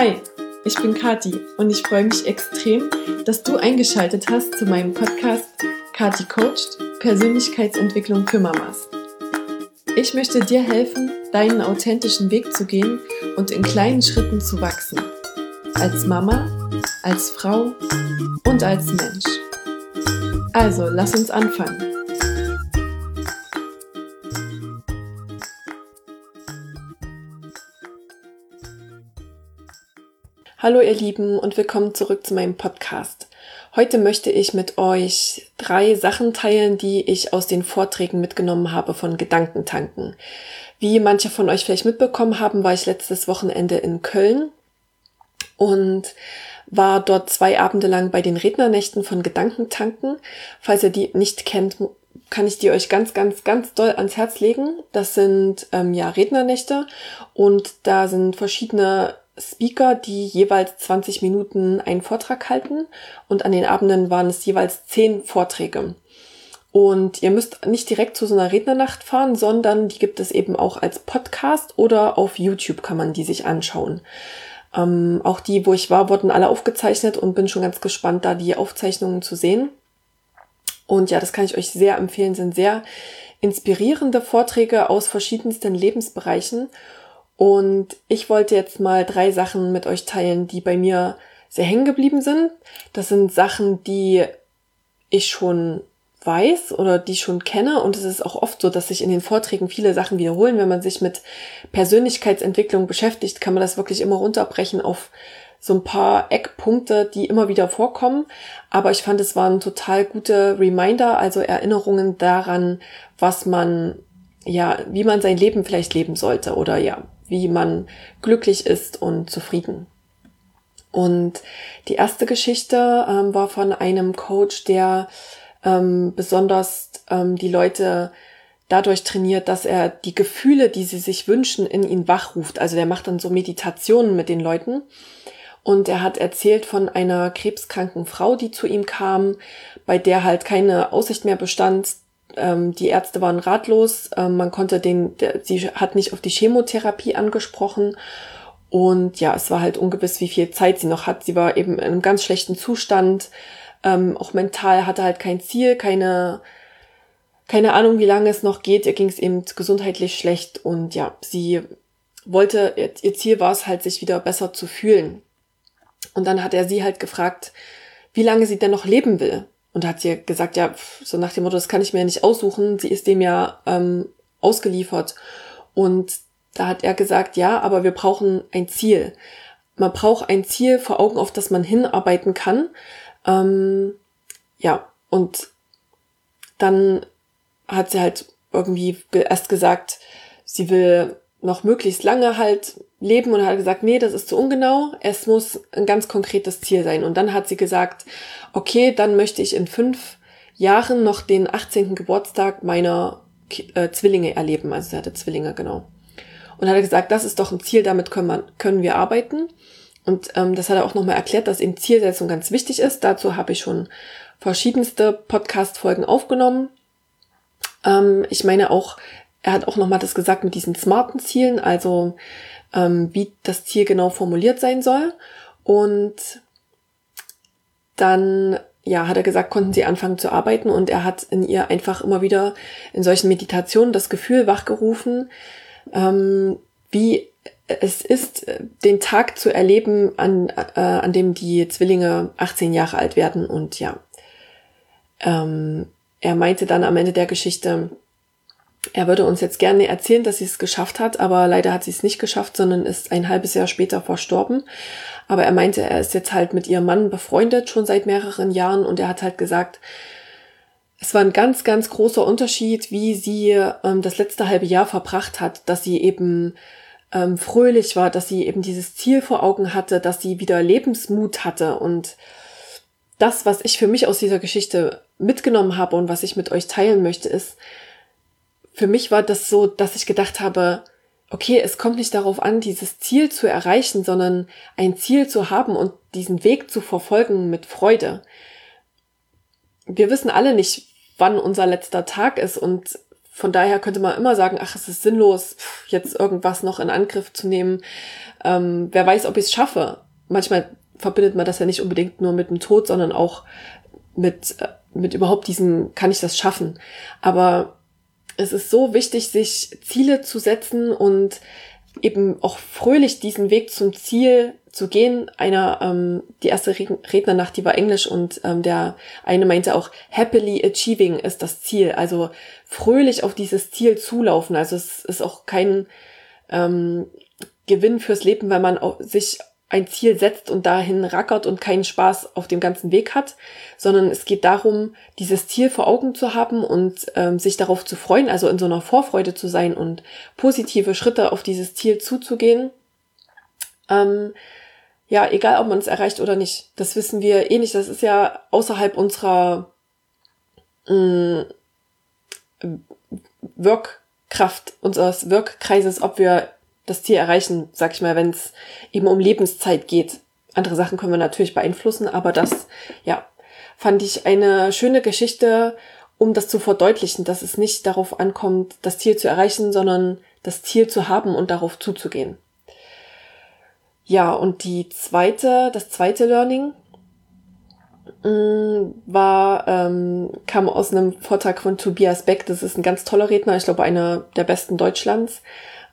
Hi, ich bin Kati und ich freue mich extrem, dass du eingeschaltet hast zu meinem Podcast Kati coacht, Persönlichkeitsentwicklung für Mamas. Ich möchte dir helfen, deinen authentischen Weg zu gehen und in kleinen Schritten zu wachsen. Als Mama, als Frau und als Mensch. Also, lass uns anfangen. Hallo ihr Lieben und willkommen zurück zu meinem Podcast. Heute möchte ich mit euch 3 Sachen teilen, die ich aus den Vorträgen mitgenommen habe von Gedankentanken. Wie manche von euch vielleicht mitbekommen haben, war ich letztes Wochenende in Köln und war dort 2 Abende lang bei den Rednernächten von Gedankentanken. Falls ihr die nicht kennt, kann ich die euch ganz, ganz, ganz doll ans Herz legen. Das sind Rednernächte und da sind verschiedene Speaker, die jeweils 20 Minuten einen Vortrag halten und an den Abenden waren es jeweils 10 Vorträge. Und ihr müsst nicht direkt zu so einer Rednernacht fahren, sondern die gibt es eben auch als Podcast oder auf YouTube kann man die sich anschauen. Auch die, wo ich war, wurden alle aufgezeichnet und bin schon ganz gespannt, da die Aufzeichnungen zu sehen. Und ja, das kann ich euch sehr empfehlen, sind sehr inspirierende Vorträge aus verschiedensten Lebensbereichen. Und ich wollte jetzt mal 3 Sachen mit euch teilen, die bei mir sehr hängen geblieben sind. Das sind Sachen, die ich schon weiß oder die ich schon kenne. Und es ist auch oft so, dass sich in den Vorträgen viele Sachen wiederholen. Wenn man sich mit Persönlichkeitsentwicklung beschäftigt, kann man das wirklich immer runterbrechen auf so ein paar Eckpunkte, die immer wieder vorkommen. Aber ich fand, es waren total gute Reminder, also Erinnerungen daran, was man, ja, wie man sein Leben vielleicht leben sollte oder ja, wie man glücklich ist und zufrieden. Und die erste Geschichte war von einem Coach, der besonders die Leute dadurch trainiert, dass er die Gefühle, die sie sich wünschen, in ihnen wachruft. Also der macht dann so Meditationen mit den Leuten. Und er hat erzählt von einer krebskranken Frau, die zu ihm kam, bei der halt keine Aussicht mehr bestand. Die Ärzte waren ratlos, man konnte sie hat nicht auf die Chemotherapie angesprochen und ja, es war halt ungewiss, wie viel Zeit sie noch hat. Sie war eben in einem ganz schlechten Zustand, auch mental, hatte halt kein Ziel, keine Ahnung, wie lange es noch geht. Ihr ging es eben gesundheitlich schlecht und ja, sie wollte, ihr Ziel war es halt, sich wieder besser zu fühlen. Und dann hat er sie halt gefragt, wie lange sie denn noch leben will. Und hat sie gesagt, ja, so nach dem Motto, das kann ich mir ja nicht aussuchen, sie ist dem ja ausgeliefert. Und da hat er gesagt, ja, aber wir brauchen ein Ziel. Man braucht ein Ziel vor Augen, auf das man hinarbeiten kann. Und dann hat sie halt irgendwie erst gesagt, sie will noch möglichst lange halt leben und hat gesagt, nee, das ist zu ungenau, es muss ein ganz konkretes Ziel sein. Und dann hat sie gesagt, okay, dann möchte ich in 5 Jahren noch den 18. Geburtstag meiner Zwillinge erleben. Also sie hatte Zwillinge, genau. Und hat gesagt, das ist doch ein Ziel, damit können wir arbeiten. Und das hat er auch nochmal erklärt, dass eben Zielsetzung ganz wichtig ist. Dazu habe ich schon verschiedenste Podcast-Folgen aufgenommen. Ich meine auch, er hat auch nochmal das gesagt mit diesen smarten Zielen, also wie das Ziel genau formuliert sein soll. Und dann, ja, hat er gesagt, konnten sie anfangen zu arbeiten und er hat in ihr einfach immer wieder in solchen Meditationen das Gefühl wachgerufen, wie es ist, den Tag zu erleben, an dem die Zwillinge 18 Jahre alt werden. Und ja, er meinte dann am Ende der Geschichte, er würde uns jetzt gerne erzählen, dass sie es geschafft hat, aber leider hat sie es nicht geschafft, sondern ist ein halbes Jahr später verstorben. Aber er meinte, er ist jetzt halt mit ihrem Mann befreundet, schon seit mehreren Jahren. Und er hat halt gesagt, es war ein ganz, ganz großer Unterschied, wie sie das letzte halbe Jahr verbracht hat, dass sie eben fröhlich war, dass sie eben dieses Ziel vor Augen hatte, dass sie wieder Lebensmut hatte. Und das, was ich für mich aus dieser Geschichte mitgenommen habe und was ich mit euch teilen möchte, ist, für mich war das so, dass ich gedacht habe, okay, es kommt nicht darauf an, dieses Ziel zu erreichen, sondern ein Ziel zu haben und diesen Weg zu verfolgen mit Freude. Wir wissen alle nicht, wann unser letzter Tag ist und Von daher könnte man immer sagen, ach, es ist sinnlos, jetzt irgendwas noch in Angriff zu nehmen. Wer weiß, ob ich es schaffe. Manchmal verbindet man das ja nicht unbedingt nur mit dem Tod, sondern auch mit überhaupt diesem, kann ich das schaffen? Aber es ist so wichtig, sich Ziele zu setzen und eben auch fröhlich diesen Weg zum Ziel zu gehen. Die erste Rednernacht, die war Englisch, und der eine meinte auch, happily achieving ist das Ziel, also fröhlich auf dieses Ziel zulaufen. Also es ist auch kein Gewinn fürs Leben, wenn man sich ein Ziel setzt und dahin rackert und keinen Spaß auf dem ganzen Weg hat, sondern es geht darum, dieses Ziel vor Augen zu haben und sich darauf zu freuen, also in so einer Vorfreude zu sein und positive Schritte auf dieses Ziel zuzugehen. Ja, egal ob man es erreicht oder nicht, das wissen wir eh nicht, das ist ja außerhalb unserer Wirkkraft, unseres Wirkkreises, ob wir das Ziel erreichen, sag ich mal, wenn es eben um Lebenszeit geht. Andere Sachen können wir natürlich beeinflussen, aber das, ja, fand ich eine schöne Geschichte, um das zu verdeutlichen, dass es nicht darauf ankommt, das Ziel zu erreichen, sondern das Ziel zu haben und darauf zuzugehen. Ja, und das zweite Learning kam aus einem Vortrag von Tobias Beck. Das ist ein ganz toller Redner, ich glaube einer der besten Deutschlands.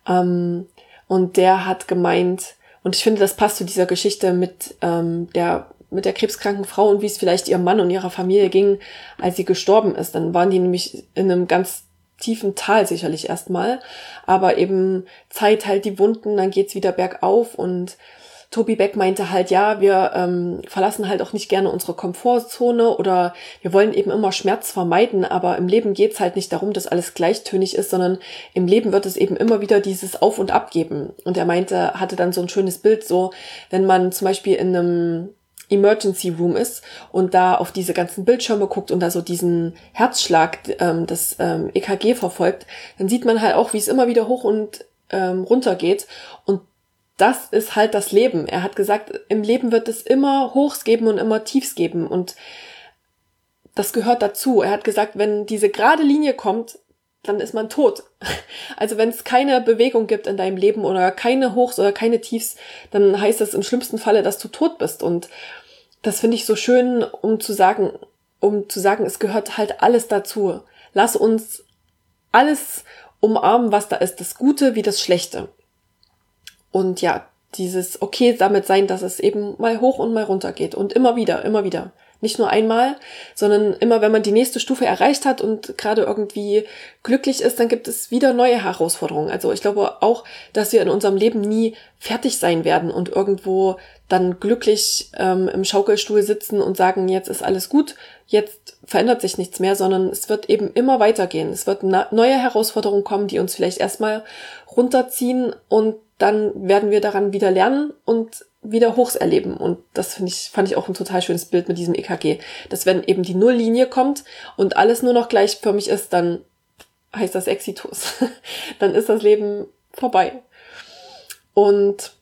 Und der hat gemeint, und ich finde, das passt zu dieser Geschichte mit der krebskranken Frau und wie es vielleicht ihrem Mann und ihrer Familie ging, als sie gestorben ist. Dann waren die nämlich in einem ganz tiefen Tal sicherlich erstmal, aber eben Zeit heilt die Wunden, dann geht's wieder bergauf. Und Tobi Beck meinte halt, ja, wir verlassen halt auch nicht gerne unsere Komfortzone oder wir wollen eben immer Schmerz vermeiden, aber im Leben geht's halt nicht darum, dass alles gleichtönig ist, sondern im Leben wird es eben immer wieder dieses Auf und Ab geben. Und er hatte dann so ein schönes Bild, so wenn man zum Beispiel in einem Emergency Room ist und da auf diese ganzen Bildschirme guckt und da so diesen Herzschlag, das EKG verfolgt, dann sieht man halt auch, wie es immer wieder hoch und runter geht, und das ist halt das Leben. Er hat gesagt, im Leben wird es immer Hochs geben und immer Tiefs geben, und das gehört dazu. Er hat gesagt, wenn diese gerade Linie kommt, dann ist man tot. Also wenn es keine Bewegung gibt in deinem Leben oder keine Hochs oder keine Tiefs, dann heißt das im schlimmsten Falle, dass du tot bist. Und das finde ich so schön, um zu sagen, es gehört halt alles dazu. Lass uns alles umarmen, was da ist, das Gute wie das Schlechte. Und ja, dieses okay damit sein, dass es eben mal hoch und mal runter geht und immer wieder. Nicht nur einmal, sondern immer, wenn man die nächste Stufe erreicht hat und gerade irgendwie glücklich ist, dann gibt es wieder neue Herausforderungen. Also ich glaube auch, dass wir in unserem Leben nie fertig sein werden und irgendwo dann glücklich im Schaukelstuhl sitzen und sagen, jetzt ist alles gut, jetzt verändert sich nichts mehr, sondern es wird eben immer weitergehen. Es wird neue Herausforderungen kommen, die uns vielleicht erstmal runterziehen, und dann werden wir daran wieder lernen und wieder Hochs erleben. Und das fand ich auch ein total schönes Bild mit diesem EKG. Dass wenn eben die Nulllinie kommt und alles nur noch gleichförmig ist, dann heißt das Exitus. Dann ist das Leben vorbei. Und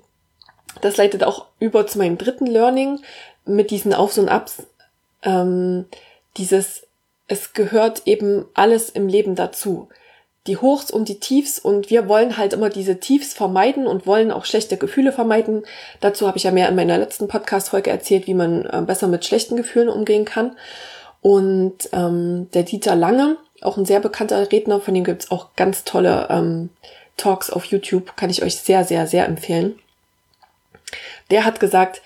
das leitet auch über zu meinem dritten Learning mit diesen Aufs und Abs. Es gehört eben alles im Leben dazu. Die Hochs und die Tiefs, und wir wollen halt immer diese Tiefs vermeiden und wollen auch schlechte Gefühle vermeiden. Dazu habe ich ja mehr in meiner letzten Podcast-Folge erzählt, wie man besser mit schlechten Gefühlen umgehen kann. Und der Dieter Lange, auch ein sehr bekannter Redner, von dem gibt's auch ganz tolle Talks auf YouTube, kann ich euch sehr, sehr, sehr empfehlen. Der hat gesagt,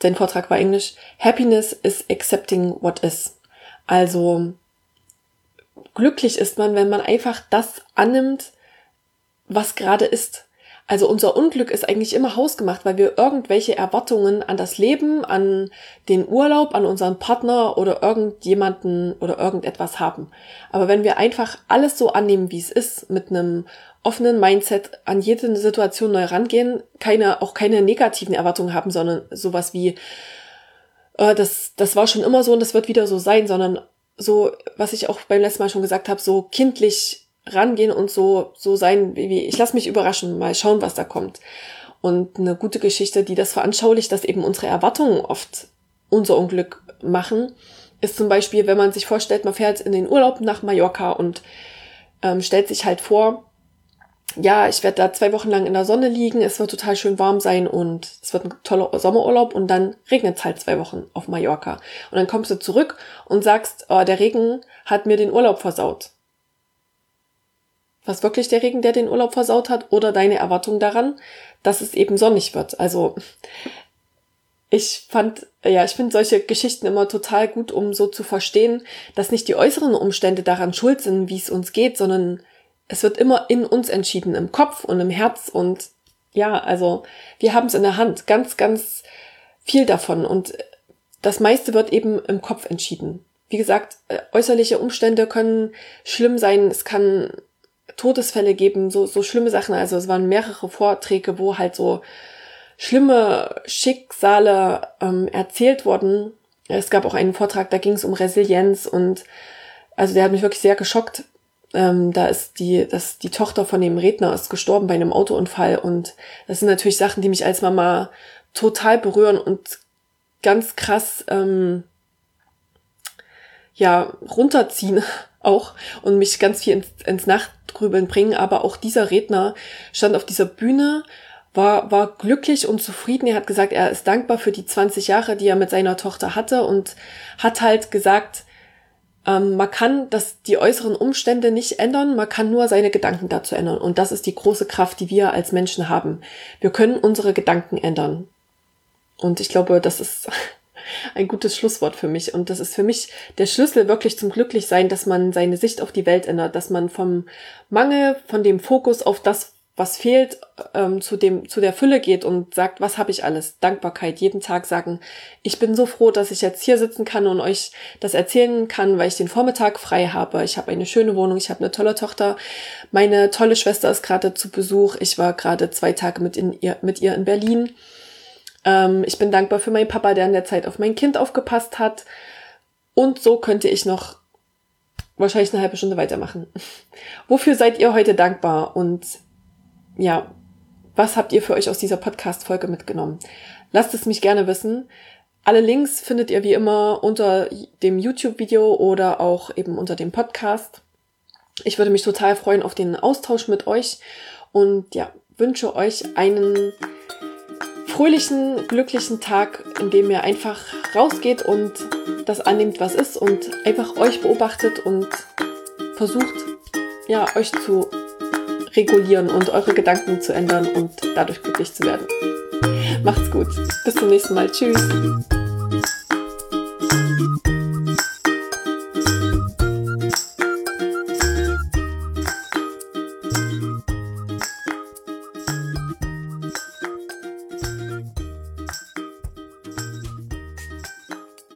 sein Vortrag war Englisch, Happiness is accepting what is. Also glücklich ist man, wenn man einfach das annimmt, was gerade ist. Also unser Unglück ist eigentlich immer hausgemacht, weil wir irgendwelche Erwartungen an das Leben, an den Urlaub, an unseren Partner oder irgendjemanden oder irgendetwas haben. Aber wenn wir einfach alles so annehmen, wie es ist, mit einem offenen Mindset an jede Situation neu rangehen, auch keine negativen Erwartungen haben, sondern sowas wie, das war schon immer so und das wird wieder so sein, sondern so, was ich auch beim letzten Mal schon gesagt habe, so kindlich rangehen und so sein, wie ich lasse mich überraschen, mal schauen, was da kommt. Und eine gute Geschichte, die das veranschaulicht, dass eben unsere Erwartungen oft unser Unglück machen, ist zum Beispiel, wenn man sich vorstellt, man fährt in den Urlaub nach Mallorca und stellt sich halt vor, ja, ich werde da 2 Wochen lang in der Sonne liegen, es wird total schön warm sein und es wird ein toller Sommerurlaub und dann regnet es halt 2 Wochen auf Mallorca. Und dann kommst du zurück und sagst, oh, der Regen hat mir den Urlaub versaut. Was wirklich der Regen, der den Urlaub versaut hat, oder deine Erwartung daran, dass es eben sonnig wird. Also ich finde solche Geschichten immer total gut, um so zu verstehen, dass nicht die äußeren Umstände daran schuld sind, wie es uns geht, sondern es wird immer in uns entschieden, im Kopf und im Herz. Und ja, also wir haben es in der Hand, ganz, ganz viel davon. Und das meiste wird eben im Kopf entschieden. Wie gesagt, äußerliche Umstände können schlimm sein, es kann Todesfälle geben, so schlimme Sachen. Also es waren mehrere Vorträge, wo halt so schlimme Schicksale erzählt wurden. Es gab auch einen Vortrag, da ging es um Resilienz und also der hat mich wirklich sehr geschockt. Da ist die Tochter von dem Redner ist gestorben bei einem Autounfall und das sind natürlich Sachen, die mich als Mama total berühren und ganz krass runterziehen auch und mich ganz viel ins Nachgrübeln bringen, aber auch dieser Redner stand auf dieser Bühne, war glücklich und zufrieden. Er hat gesagt, er ist dankbar für die 20 Jahre, die er mit seiner Tochter hatte und hat halt gesagt, man kann die äußeren Umstände nicht ändern, man kann nur seine Gedanken dazu ändern und das ist die große Kraft, die wir als Menschen haben. Wir können unsere Gedanken ändern und ich glaube, das ist ein gutes Schlusswort für mich. Und das ist für mich der Schlüssel wirklich zum Glücklichsein, dass man seine Sicht auf die Welt ändert, dass man vom Mangel, von dem Fokus auf das, was fehlt, zu der Fülle geht und sagt, was habe ich alles? Dankbarkeit, jeden Tag sagen, ich bin so froh, dass ich jetzt hier sitzen kann und euch das erzählen kann, weil ich den Vormittag frei habe. Ich habe eine schöne Wohnung, ich habe eine tolle Tochter, meine tolle Schwester ist gerade zu Besuch, ich war gerade 2 Tage mit ihr in Berlin. Ich bin dankbar für meinen Papa, der in der Zeit auf mein Kind aufgepasst hat. Und so könnte ich noch wahrscheinlich eine halbe Stunde weitermachen. Wofür seid ihr heute dankbar? Und ja, was habt ihr für euch aus dieser Podcast-Folge mitgenommen? Lasst es mich gerne wissen. Alle Links findet ihr wie immer unter dem YouTube-Video oder auch eben unter dem Podcast. Ich würde mich total freuen auf den Austausch mit euch. Und ja, wünsche euch einen fröhlichen, glücklichen Tag, in dem ihr einfach rausgeht und das annimmt, was ist und einfach euch beobachtet und versucht, ja, euch zu regulieren und eure Gedanken zu ändern und dadurch glücklich zu werden. Macht's gut. Bis zum nächsten Mal. Tschüss.